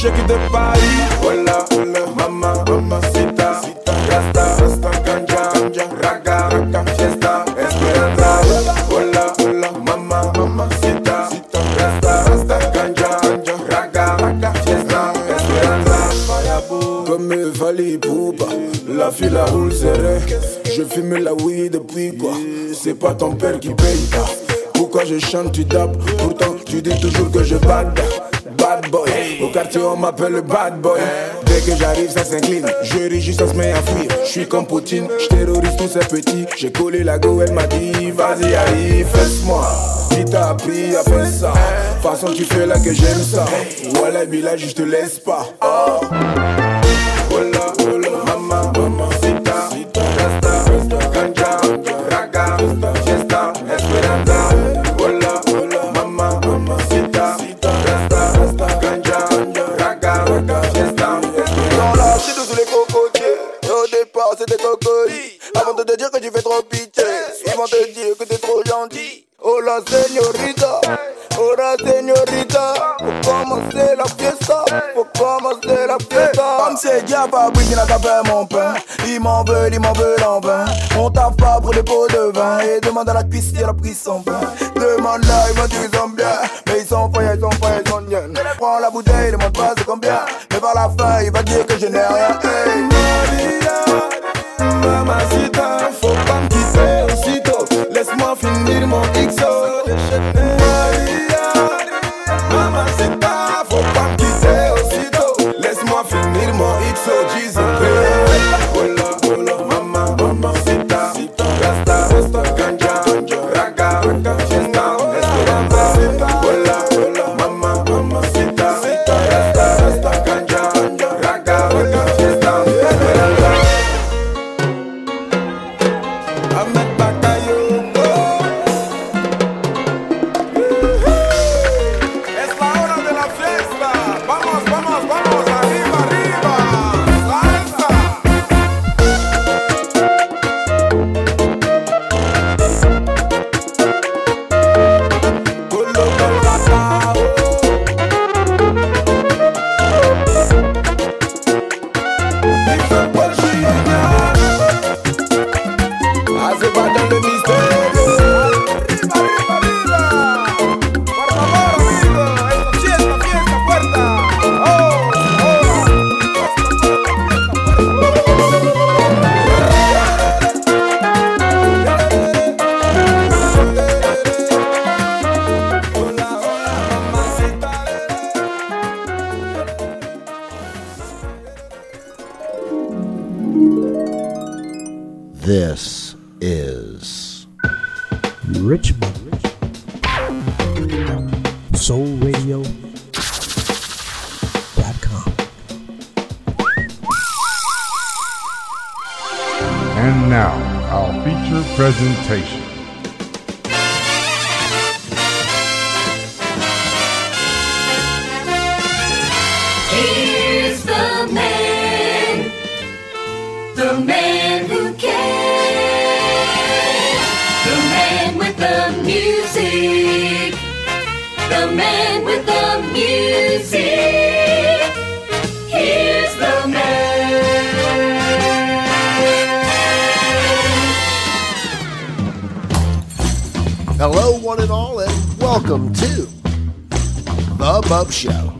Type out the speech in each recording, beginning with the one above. Shake it the body. Hola, hola, mama, mamacita, rasta, rasta, ganja, ganja, raga, raga, fiesta, esperanza. Hola, hola, mama, mamacita, rasta, rasta, ganja, ganja, raga, raga, fiesta, esperanza. Comme Valy Bouba, la fille la roule serrée. Je fume la weed depuis quoi? C'est pas ton père qui paye. Pourquoi je chante, tu tapes? Pourtant, tu dis toujours que je bad. Bad boy, hey. Au quartier on m'appelle le bad boy. Hey. Dès que j'arrive ça s'incline, je ris juste ça se met à fuir. Je suis comme Poutine, je terrorise tous ces petits. J'ai collé la go, elle m'a dit vas-y aïe, fesse-moi. Qui t'a appris à faire ça? De toute façon tu fais là que j'aime ça. Voilà village, je te laisse pas. Oh. Voilà, voilà, maman, maman, sita, sita, rasta, rasta, ganja, raga, rasta, fiesta, esperanza. Voilà, voilà, maman, maman, sita, sita, rasta, rasta, ganja, raga, raga, fiesta, esperanza. Dans la chute sous les cocotiers, au départ c'était cocolis. Avant de te dire que tu fais trop pitié, ils vont te dire que t'es trop gentil. Hola señorita, faut commencer la fiesta, faut commencer la fiesta. Comme c'est diable, Brigitte n'a pas mon pain. Ils m'en veulent en vain. On tape pas pour des pots de vin. Et demande à la cuisse si elle a pris son pain. Demande là, ils vont dire ils sont bien. Mais ils sont frais, ils sont nien. Prends la bouteille, demande pas c'est combien. Mais par la fin, il va dire que je n'ai rien. Hey Maria, mamacita, faut pas me quitter aussitôt. Laisse-moi finir mon XO. This is Richmond Soul Radio. .com. And now, our feature presentation. Here's the man who cares. The man with the music. Here's the man. Hello, one and all, and welcome to The Bopst Show.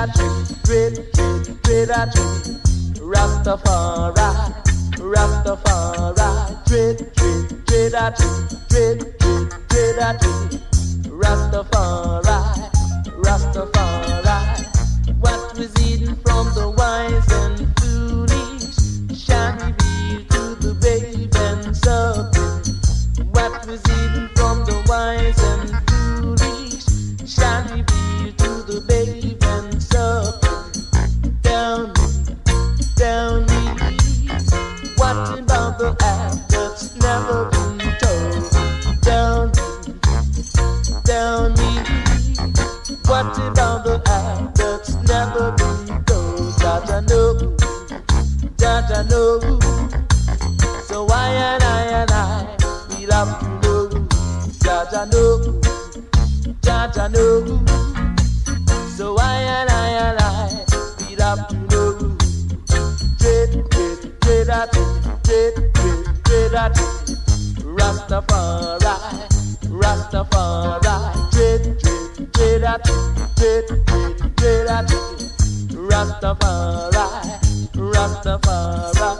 Dread-a-dread, dread-dread, dread-a-dread, Rastafari, Rastafari. Dread-dread, dread-a-dread, dread-dread, dread-a-dread, Rastafari, Rastafari. What was hidden from the wise and foolish shall be revealed to the brave and subtle. What was hidden from the wise and foolish shall be revealed to the brave and subtle. Tell me, what about the act that's never been told? Tell me, what about the act that's never been told? That I know, that I know. So I and I will have to know. That I know, that I know. So I and I will have to know. Rastafari, Rastafari. Rastafari, Rastafari.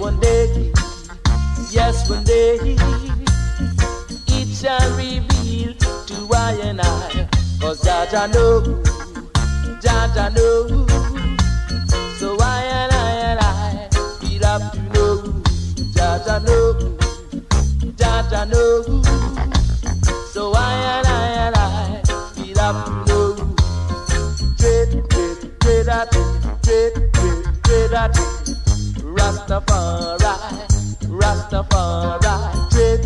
One day, yes, one day, it shall reveal to I and I. Cause Jaja know, Jaja know. So I and I, we have to know. Jaja know, Jaja know. So I and I, we have to know. Dread, Rastafari, Rastafari. Dread,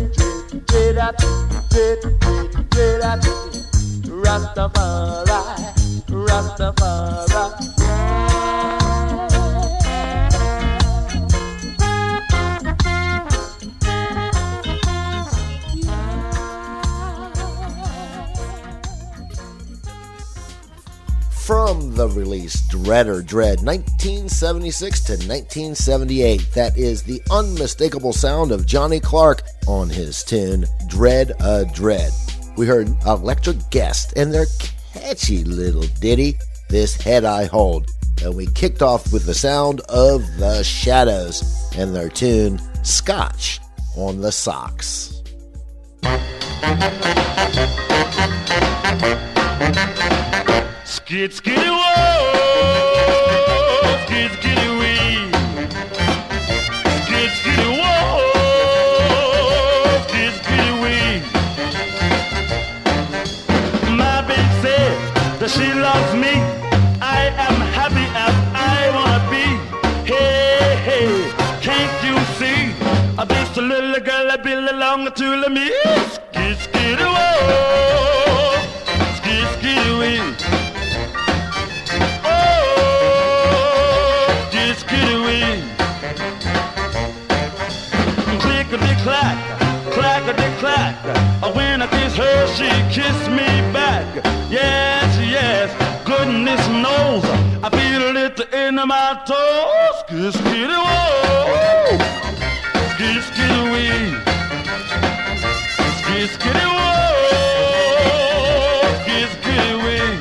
dread, dread, dread, dread, dread, Rastafari, Rastafari. From the release Dread or Dread, 1976 to 1978, that is the unmistakable sound of Johnny Clark on his tune Dread a Dread. We heard Electric Guest and their catchy little ditty, This Head I Hold. And we kicked off with the sound of The Shadows and their tune Scotch on the Socks. Skid, skiddy, whoa, skid, skiddy, wee. Skid, skiddy, whoa, skid, skiddy, wee. My babe said that she loves me. I am happy as I wanna be. Hey, hey, can't you see? I'm just a little girl, I build along the tool of me. Skid, skiddy, whoa, skid, skiddy, wee. Clack. When I kiss her, she kissed me back. Yes, yes, goodness knows I feel it to end of my toes. Skid, skid, whoa, skid, skid, wee. Skid, skid, whoa, skid, skid, wee.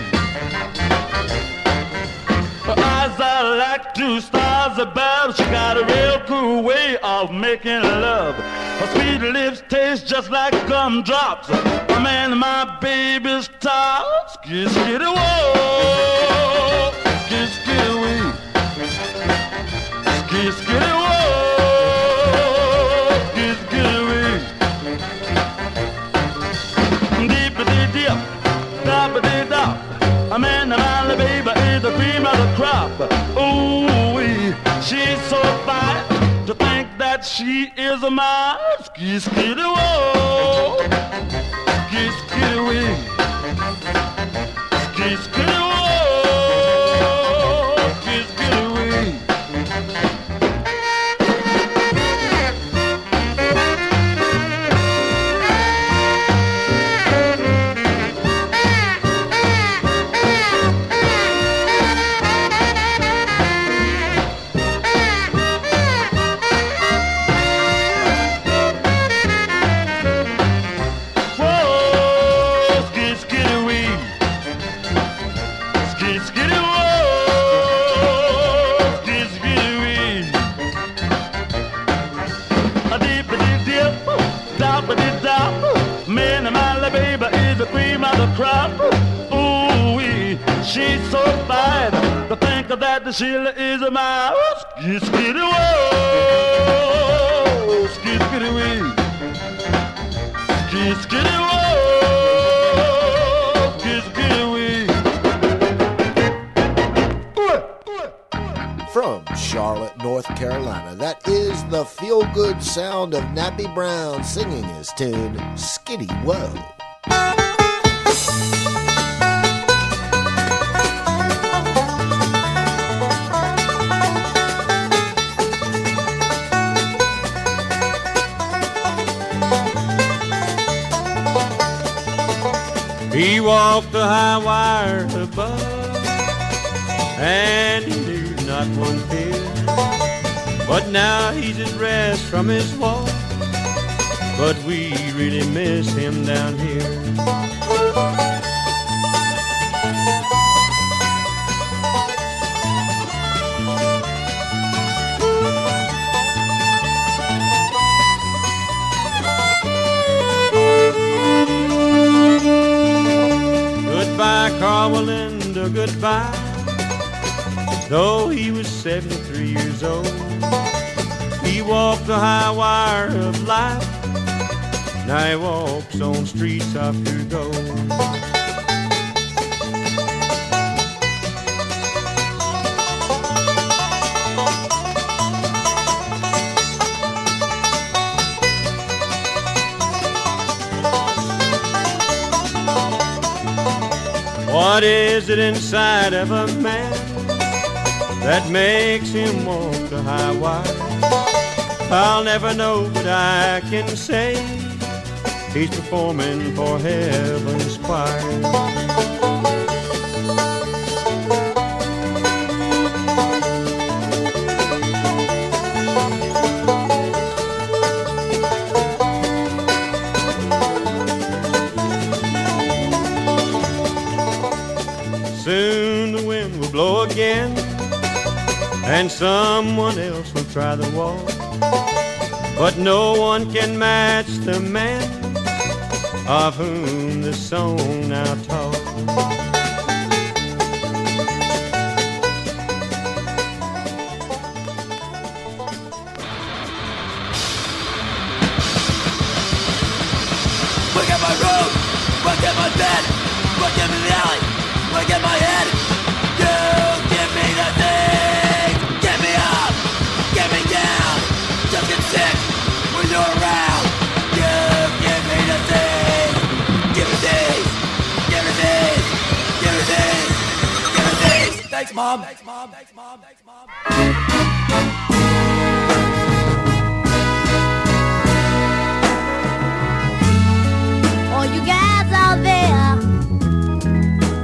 Eyes are like two stars above. She got a real cool way of making love. Her sweet lips taste just like gumdrops. My man, my baby's top. Skid, skid, whoa, skid, skid, wee. Skid, skid, whoa, skid, skid, wee. Deep-a-dee-dip, dop-a-dee-dop. My man, my baby is the cream of the crop. Ooh-wee, she's so fine. To think that she is a mine. Skid, skid, whoa, skid, skid, wee. Skid, Sheila is a mouse. Skid, skid, whoa. Skid, skid, wee. Skid, skid, whoa. Skid, skid, wee. From Charlotte, North Carolina, that is the feel-good sound of Nappy Brown singing his tune, Skiddy Whoa. He walked the high wire above, and he knew not one fear. But now he's at rest from his walk, but we really miss him down here. Wellenda, goodbye. Though he was 73 years old, he walked the high wire of life. Now he walks on streets of pure gold. What is it inside of a man that makes him walk the high wire? I'll never know, but I can say he's performing for heaven's choir. And someone else will try the walk, but no one can match the man of whom this song now talks. Look at my room, look at my bed, look at the alley, look at my head. You give me nothing. When you're around, you give me the thing. Give me days, give me days, give me days, give me days. Thanks, Mom. Thanks, Mom. Thanks, Mom. Thanks, Mom. All you guys out there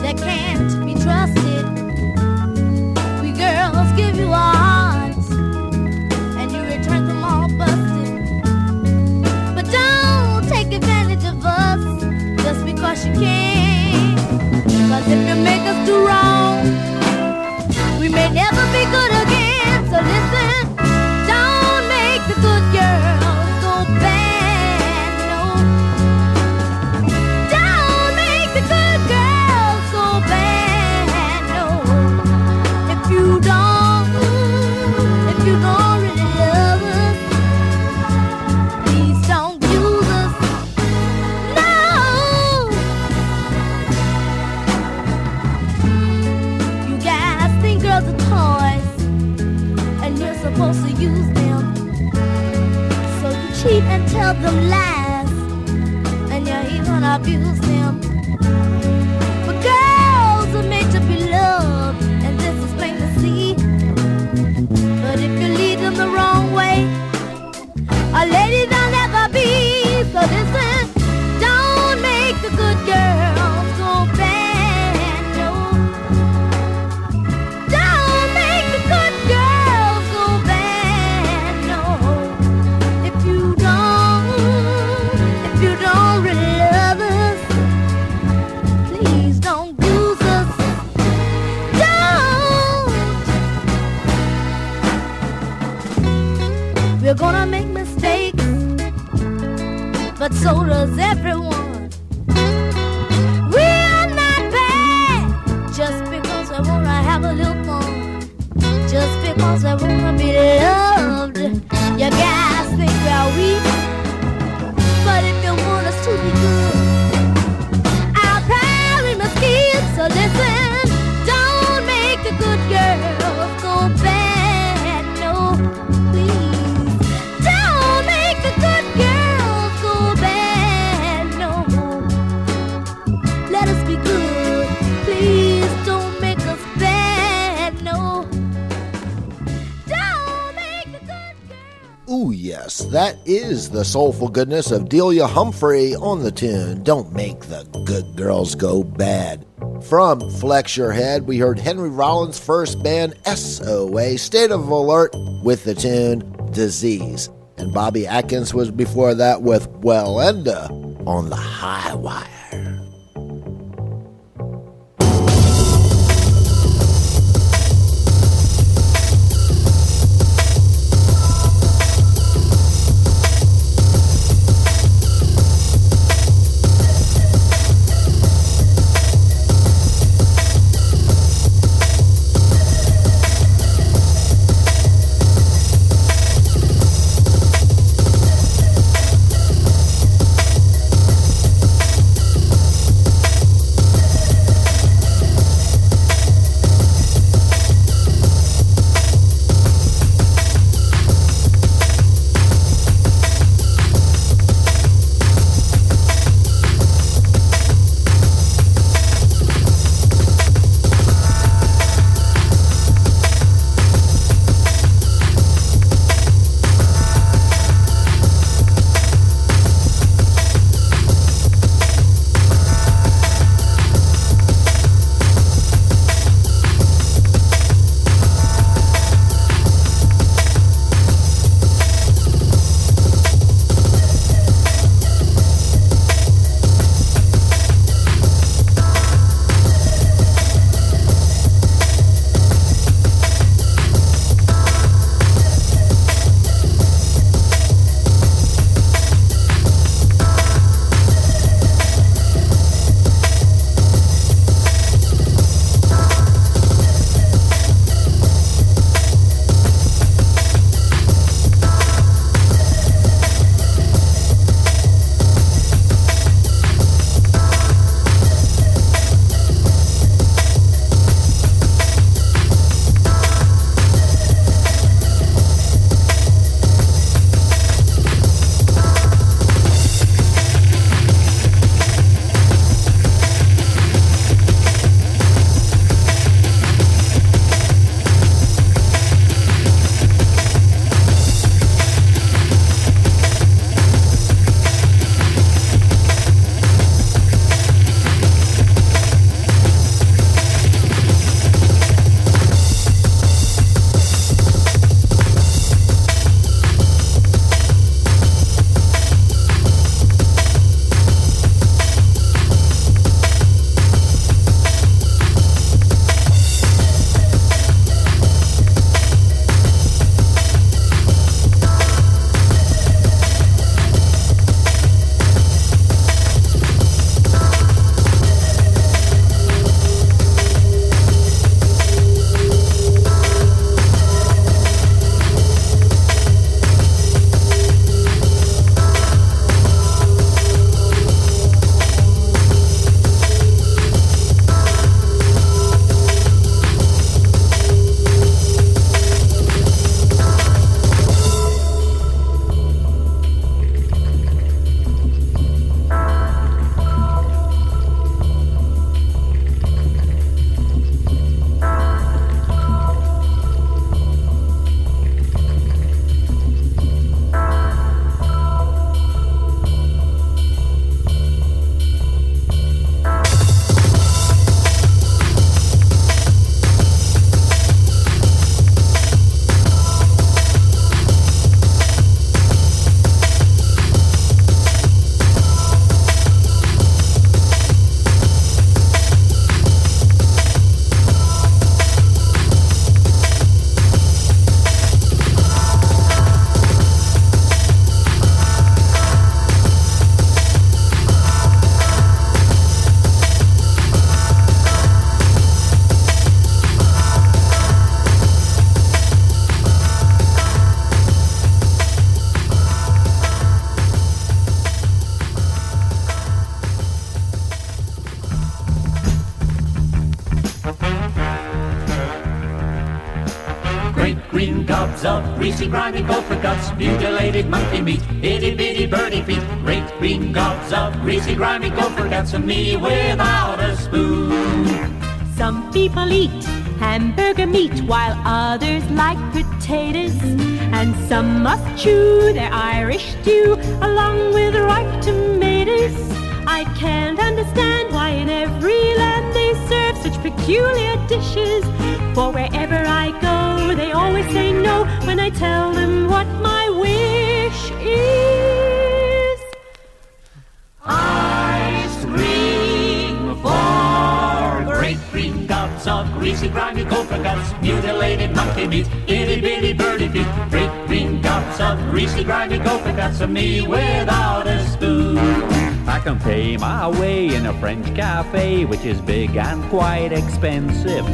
that can't be trusted, we girls give you all. You can. Cause if you make us do wrong, we may never be good again. So listen, don't make the good girls go bad, no. Don't make the good girls go bad, no. If you don't really love us, please don't. Supposed to use them, so you cheat and tell them lies, and you even abuse them. But girls are You're gonna make mistakes, but so does everyone. We are not bad just because I wanna have a little fun. Just because I wanna be loved. You guys think we're weak, but if you want us to be good, I'll probably must keep. So listen, don't make the good girls go bad, no, please. Don't make the good girls go bad, no. Let us be good, please. Don't make us bad, no. Don't make the good girls. Ooh, yes, that is the soulful goodness of Delia Humphrey on the tune Don't Make the Good Girls Go Bad. From Flex Your Head, we heard Henry Rollins' first band, SOA, State of Alert, with the tune Disease. And Bobby Atkins was before that with Wellenda on the High Wire. Green gobs of greasy, grimy gopher guts, mutilated monkey meat, itty-bitty birdie feet. Great green gobs of greasy, grimy gopher guts, and me without a spoon. Some people eat hamburger meat while others like potatoes, and some must chew their Irish stew along with ripe tomatoes. I can't understand why in every land they serve such peculiar dishes, for wherever I go they always say no when I tell them what my wish is. Ice cream for great green gobs of greasy, grimy gopher guts, mutilated monkey meat, itty-bitty birdie feet. Great green gobs of greasy, grimy gopher guts, and me without a spoon. I can pay my way in a French cafe, which is big and quite expensive,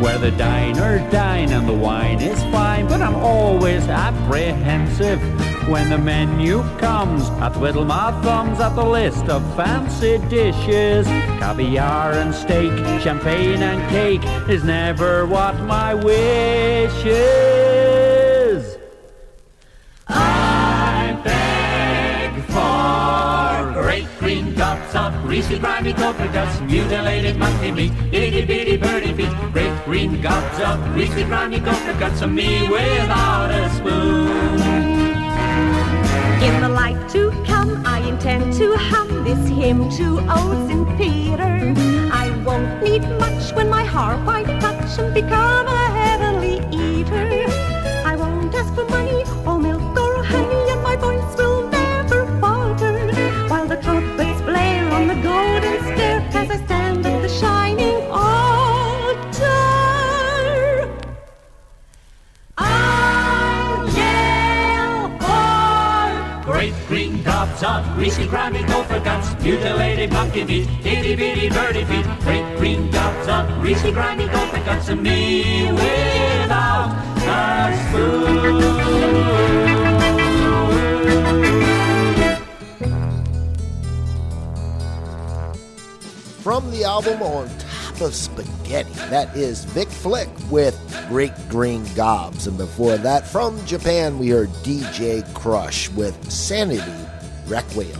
where the diners dine and the wine is fine, but I'm always apprehensive. When the menu comes, I twiddle my thumbs at the list of fancy dishes. Caviar and steak, champagne and cake is never what my wish is. I beg for great green gobs of greasy, grimy gopher guts, mutilated monkey meat, itty-bitty birdie feet. Great green gobs of greasy, grimy gopher guts, and me without a spoon. In the life to come, I intend to hum this hymn to old St. Peter. I won't need much when my heart I touch and become a heavenly eater. I won't ask for money or milk or honey, and my voice will never falter, while the trumpets blare on the golden stair as I stand at the shining altar. Great green gobs of greasy, grimy gopher guts, mutilated monkey meat, itty-bitty birdie feet. Great green gobs of greasy, grimy gopher guts, and me without a spoon. From the album On Top of Spaghetti, that is Vic Flick with Great Green Gobs. And before that, from Japan, we heard DJ Krush with Sanity Requiem.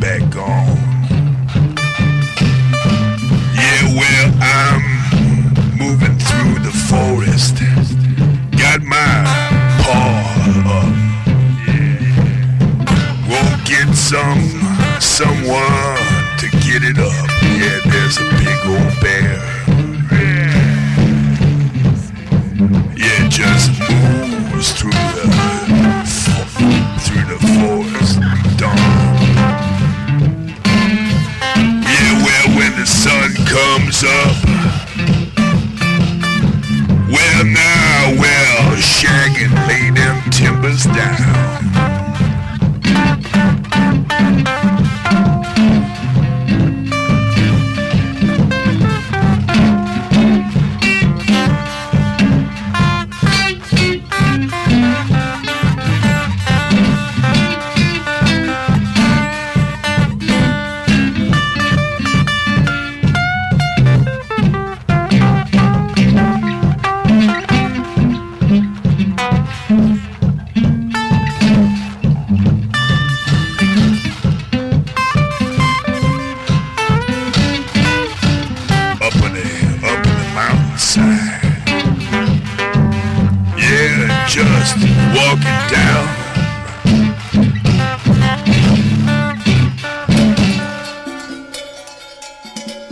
Back on. someone to get it up. Yeah, there's a big old bear. Yeah, just moves through the forest dawn. Yeah, well, when the sun comes up, well, now, well, shaggin' lay them timbers down.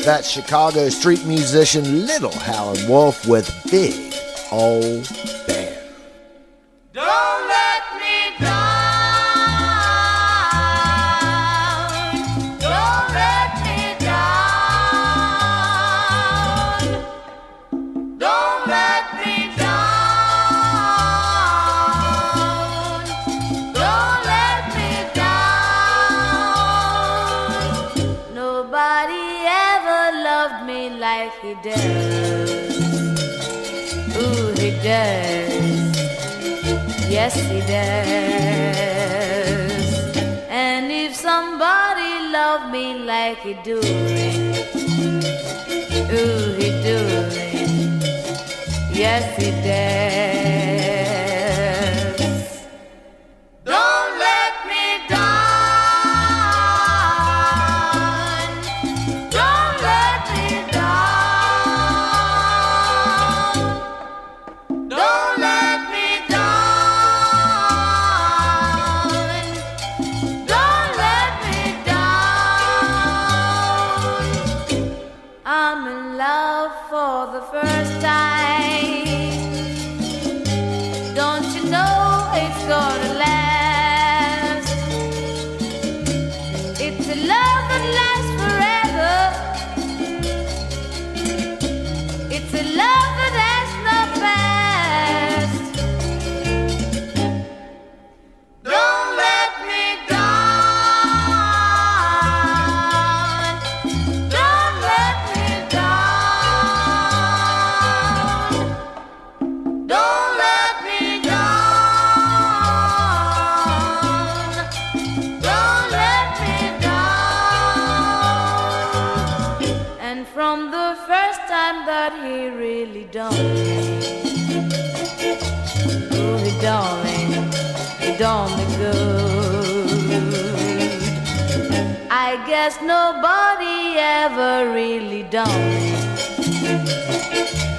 That's Chicago street musician Little Howlin' Wolf with Big Old Bear. Don't let me down. Don't let me down. Don't let me down. Don't let me down. Nobody loved me like he does. Ooh, he does. Yes, he does. And if somebody loved me like he doing, ooh, he doing. Yes, he does. Don't let me die. Don't be good. I guess nobody ever really done it.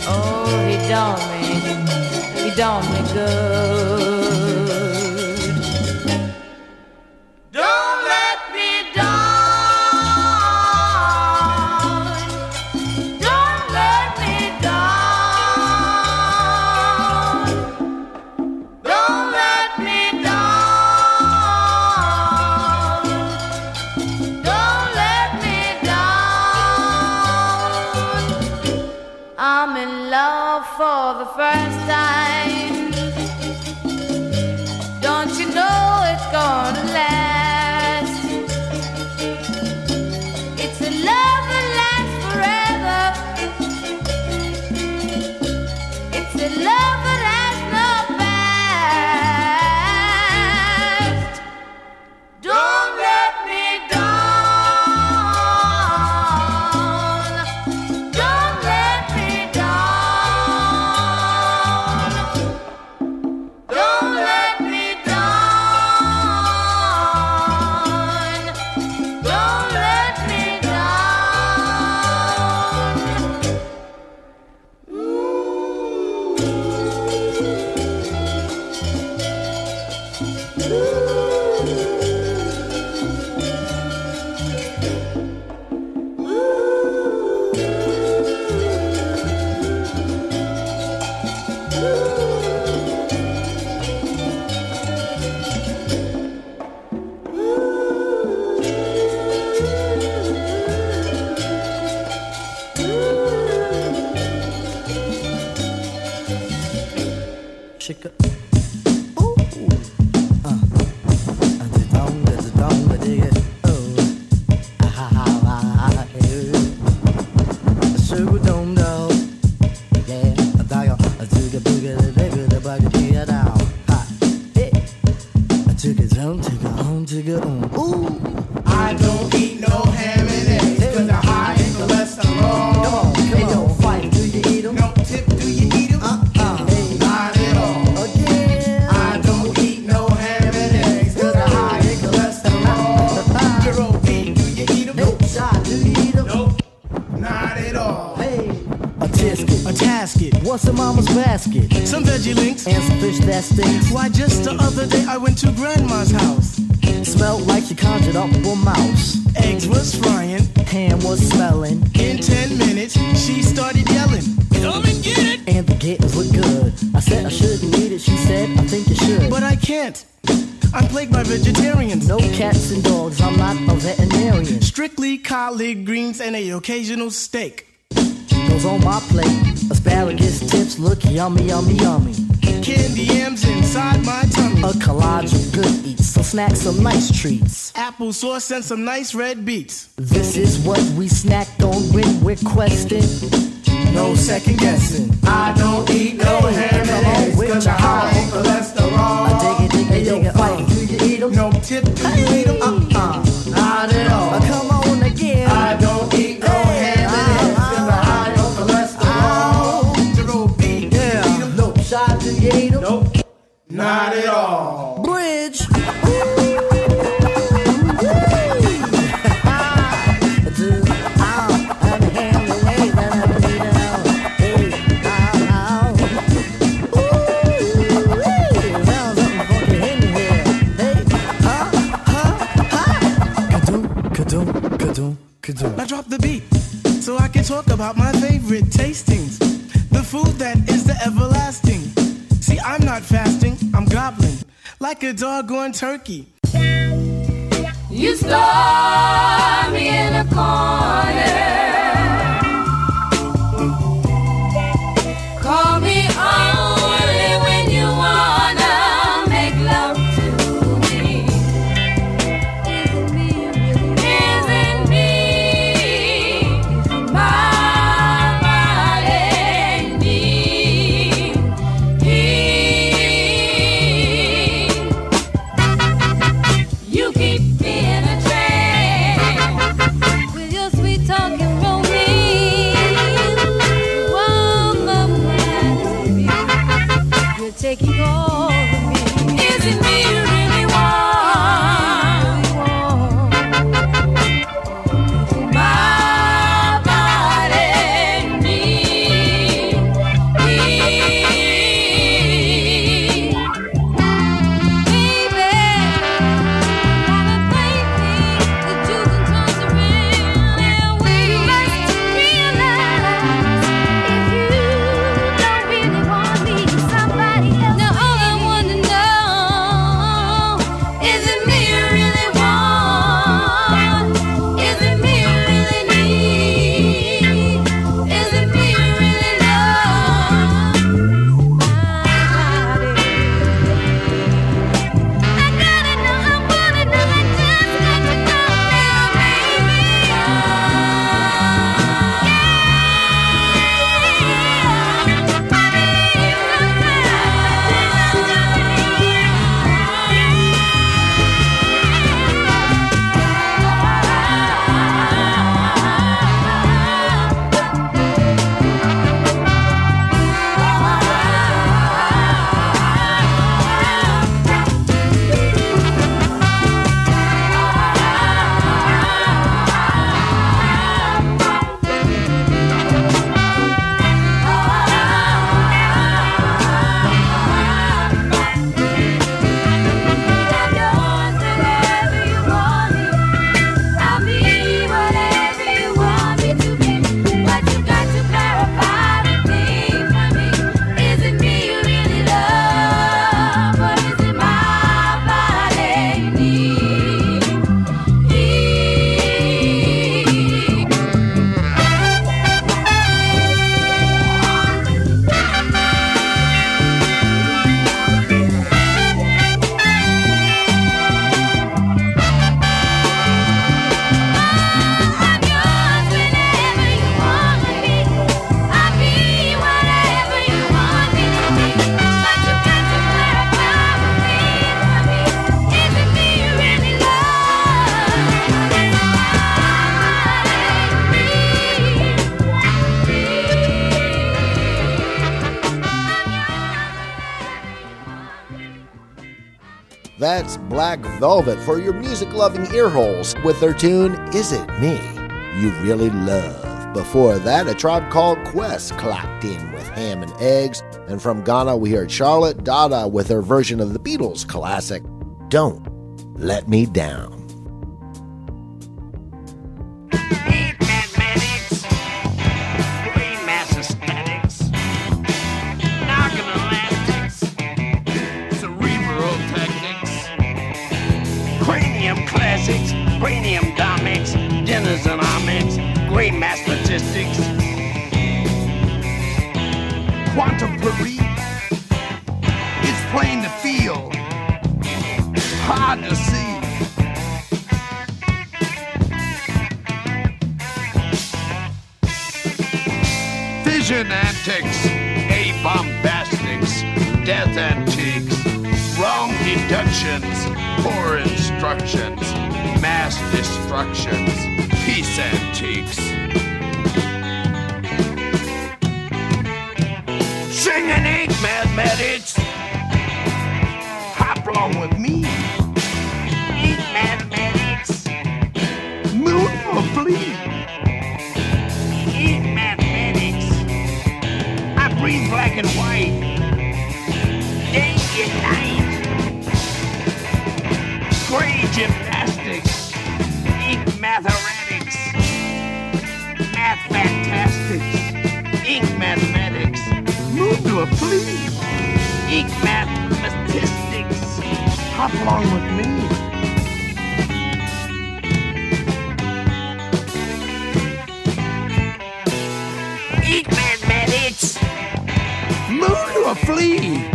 Oh, he done me good. Don't let me down. For the first time, come to go. Ooh, I don't eat no ham and eggs, cause they're high in cholesterol. Come on, come on. They don't fight, do you eat them? No tip, do you eat them? Hey. Not at all. Again. I don't eat no ham and eggs, cause they're high in cholesterol. You're old beef, do you eat them? Nope. Side, do you eat them? Nope, not at all. Hey, a tisket, a tasket, what's in mama's basket? Some veggie links, and some fish that stinks. Why, just the other day I went to grandma's house. Smelled like she conjured up a mouse. Eggs was frying, ham was smelling. In 10 minutes, she started yelling, come and get it! And the kittens looked good. I said I shouldn't eat it, she said, I think you should. But I can't. I'm plagued by vegetarians. No cats and dogs, I'm not a veterinarian. Strictly collard greens and a occasional steak. Goes on my plate, asparagus tips look yummy, yummy, yummy. Candy yams inside my tummy. A collage of good eats, some snacks, some nice treats. Apple sauce and some nice red beets. This is what we snacked on when we're questing. No second guessing. I don't eat no ham and eggs, cause I'm high in cholesterol. I dig it, dig it, dig it. Fight, do you eat them? No tip, do you eat them? Not at all. Come on again. I don't eat no ham and eggs, cause I'm high in cholesterol. Zero beet, yeah. Eat them? Nope. Shot, do you eat them? Nope. Not at all. Bridge. I drop the beat so I can talk about my favorite tastings. The food that is the everlasting. See, I'm not fasting, I'm gobbling like a doggone turkey. You saw me in a corner. Call me on. That's Black Velvet for your music-loving earholes with their tune, Is It Me? You Really Love. Before that, A Tribe Called Quest clocked in with Ham and Eggs. And from Ghana, we heard Charlotte Dada with her version of the Beatles classic, Don't Let Me Down. Cranium comics, dinners and omics, gray mass statistics, quantum peri, it's plain to feel, hard to see. Fission antics, abombastics, death antiques, wrong deductions, poor instructions, mass destructions, peace antiques. Sing and ink, mathematics. Hop along with me. Eat mathematics. Moon for flea. Eat mathematics. I breathe black and white. Day and night. Gray gymnastics. Mathematics, math fantastics, ink mathematics, move to a flea, ink mathematistics, hop along with me. Ink mathematics, move to a flea.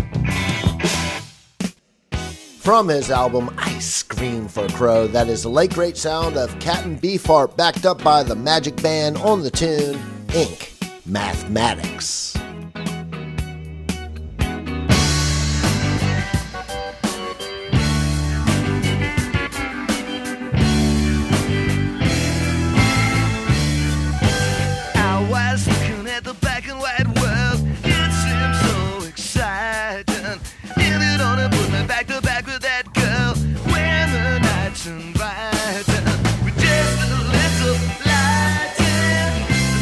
From his album, Scream for Crow, that is the late great sound of Captain Beefheart backed up by the Magic Band on the tune Ink Mathematics. I was looking at the black and white world, it seemed so exciting. In it on it, put me back to back with that.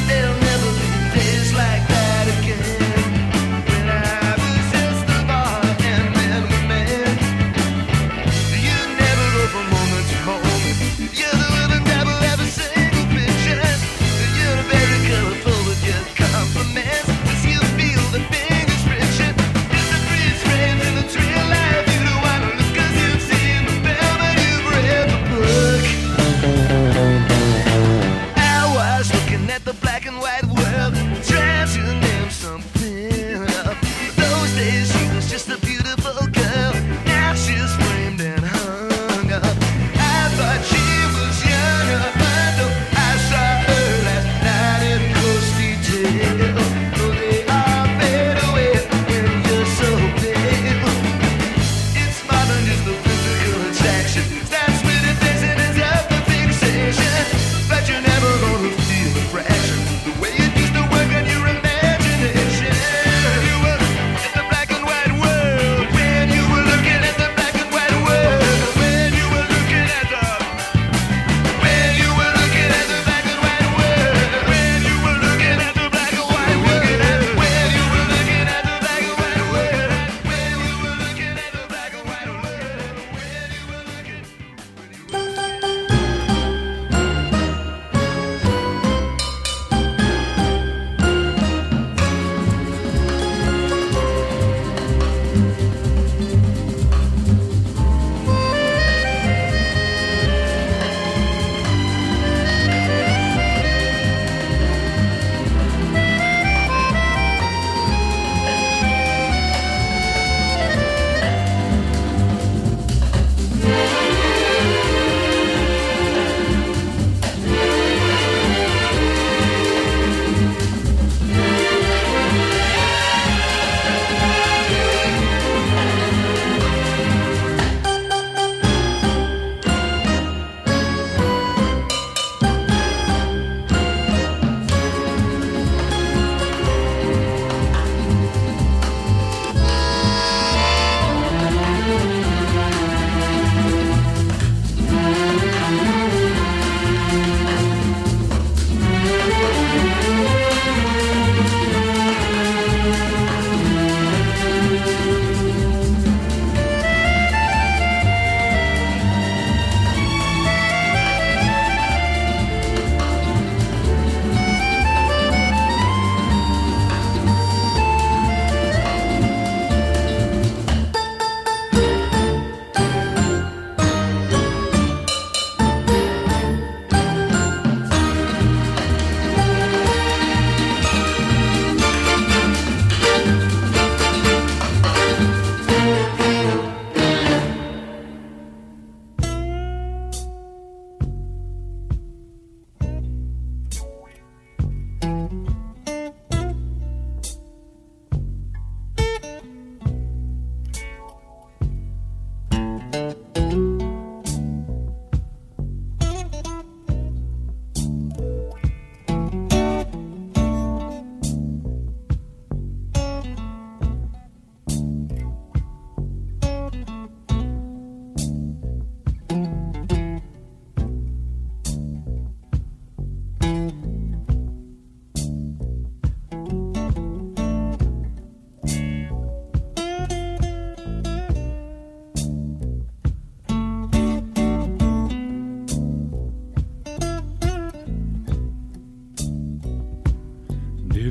They'll never leave days like that again.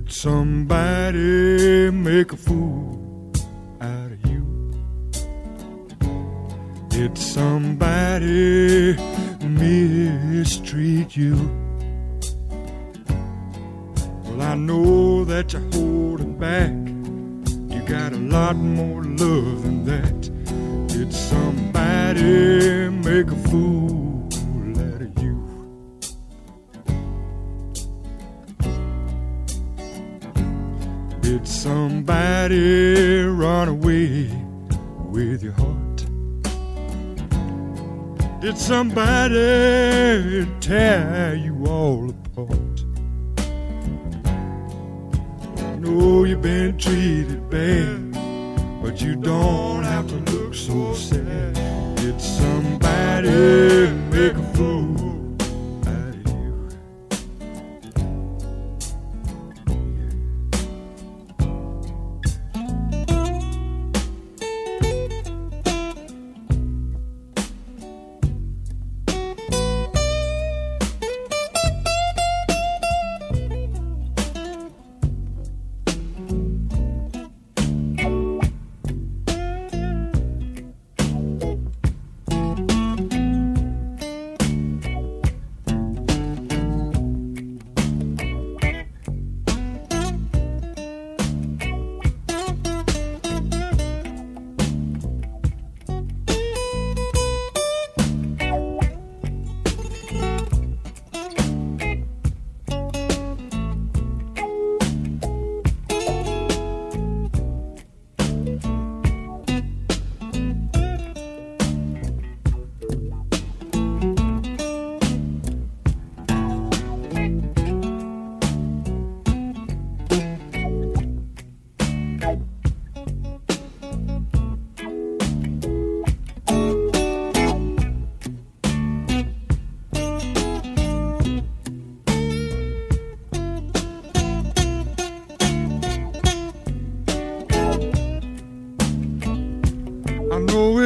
Did somebody make a fool out of you? Did somebody mistreat you? Well, I know that you're holding back. You got a lot more love than that. Did somebody make a fool? Did somebody run away with your heart? Did somebody tear you all apart? I know you've been treated bad, but you don't have to look so sad. Did somebody make a fool?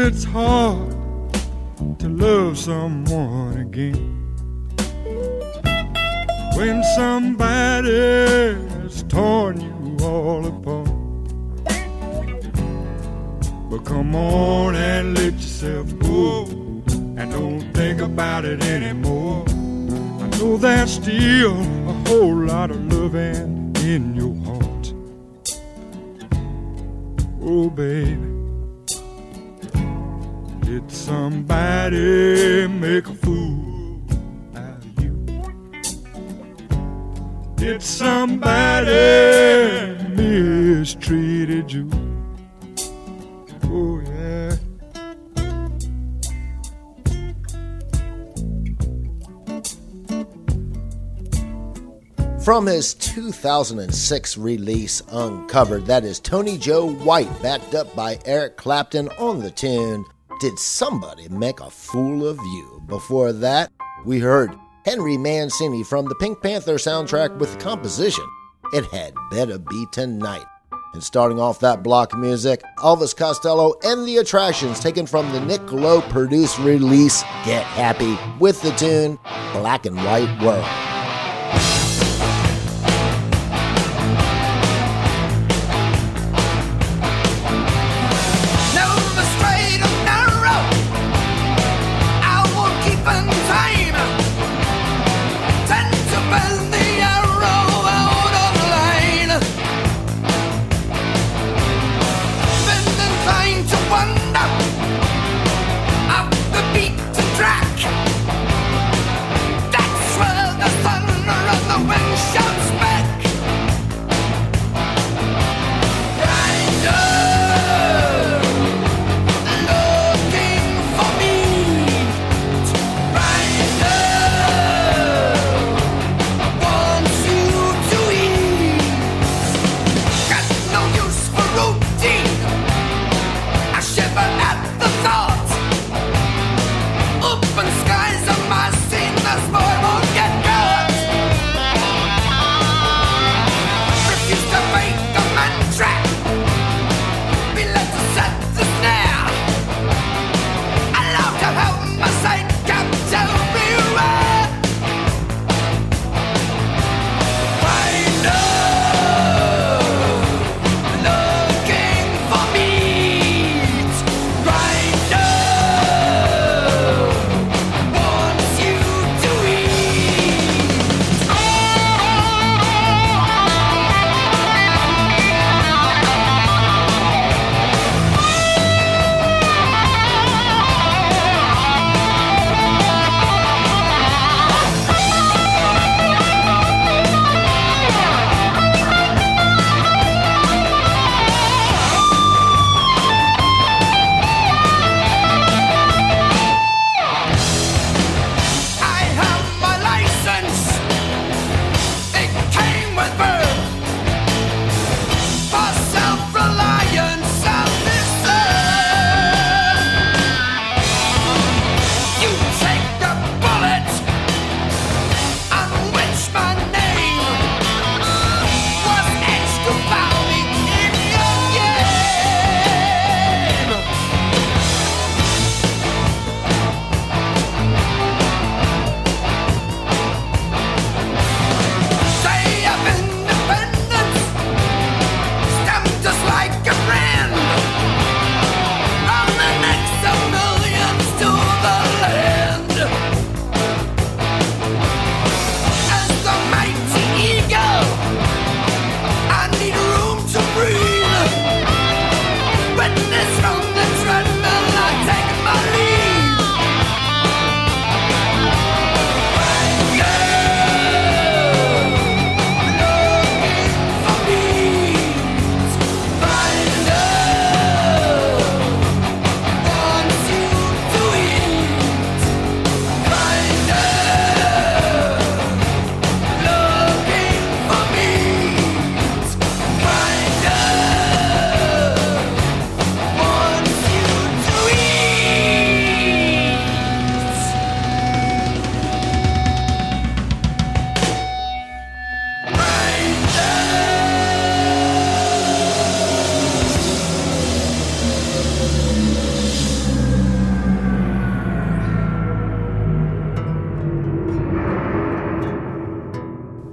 It's hard to love someone again when somebody has torn you all apart. But come on and let yourself go, and don't think about it anymore. I know there's still a whole lot of loving in your heart. Oh, baby. Did somebody make a fool out of you? Did somebody mistreated you? Oh, yeah. From his 2006 release, Uncovered, that is Tony Joe White, backed up by Eric Clapton on the tune Did Somebody Make a Fool of You? Before that, we heard Henry Mancini from the Pink Panther soundtrack with the composition It Had Better Be Tonight. And starting off that block music, Elvis Costello and The Attractions, taken from the Nick Lowe produced release Get Happy, with the tune Black and White World. Track. That's where the thunder of the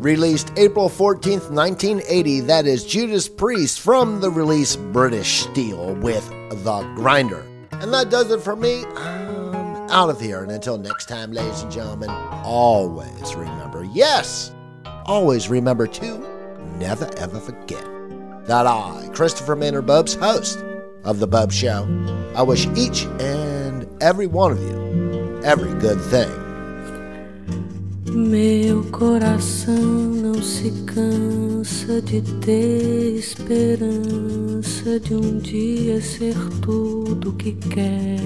released April 14th, 1980. That is Judas Priest from the release British Steel with The Grinder. And that does it for me. I'm out of here. And until next time, ladies and gentlemen, always remember, yes, always remember to never ever forget that I, Christopher Maynard Bopst, host of The Bopst Show, I wish each and every one of you every good thing. Meu coração não se cansa de ter esperança de dia ser tudo que quer.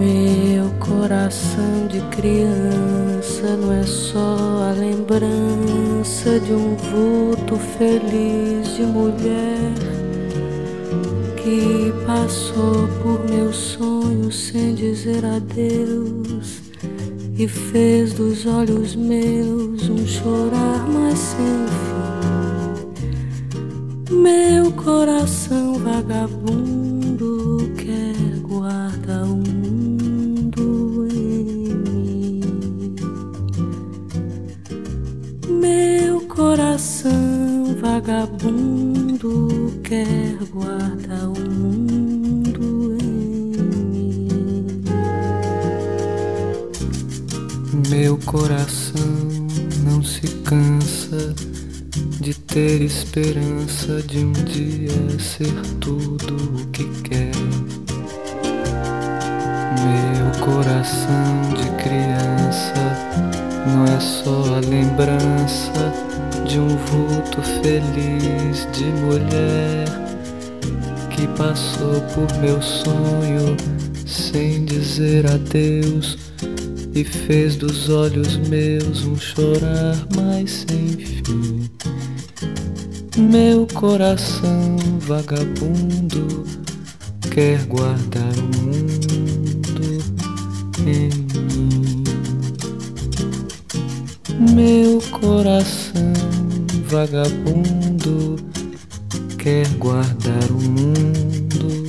Meu coração de criança não é só a lembrança de vulto feliz de mulher que passou por meus sonhos sem dizer adeus e fez dos olhos meus chorar mas sem fim. Meu coração vagabundo quer guardar mundo em mim. Meu coração vagabundo quer guardar mundo em mim. Meu coração não se cansa de ter esperança de dia ser tudo o que quer. Meu coração de criança não é só a lembrança de vulto feliz de mulher que passou por meu sonho sem dizer adeus e fez dos olhos meus chorar mas sem fim. Meu coração vagabundo quer guardar o mundo em mim. Meu coração vagabundo quer guardar o mundo.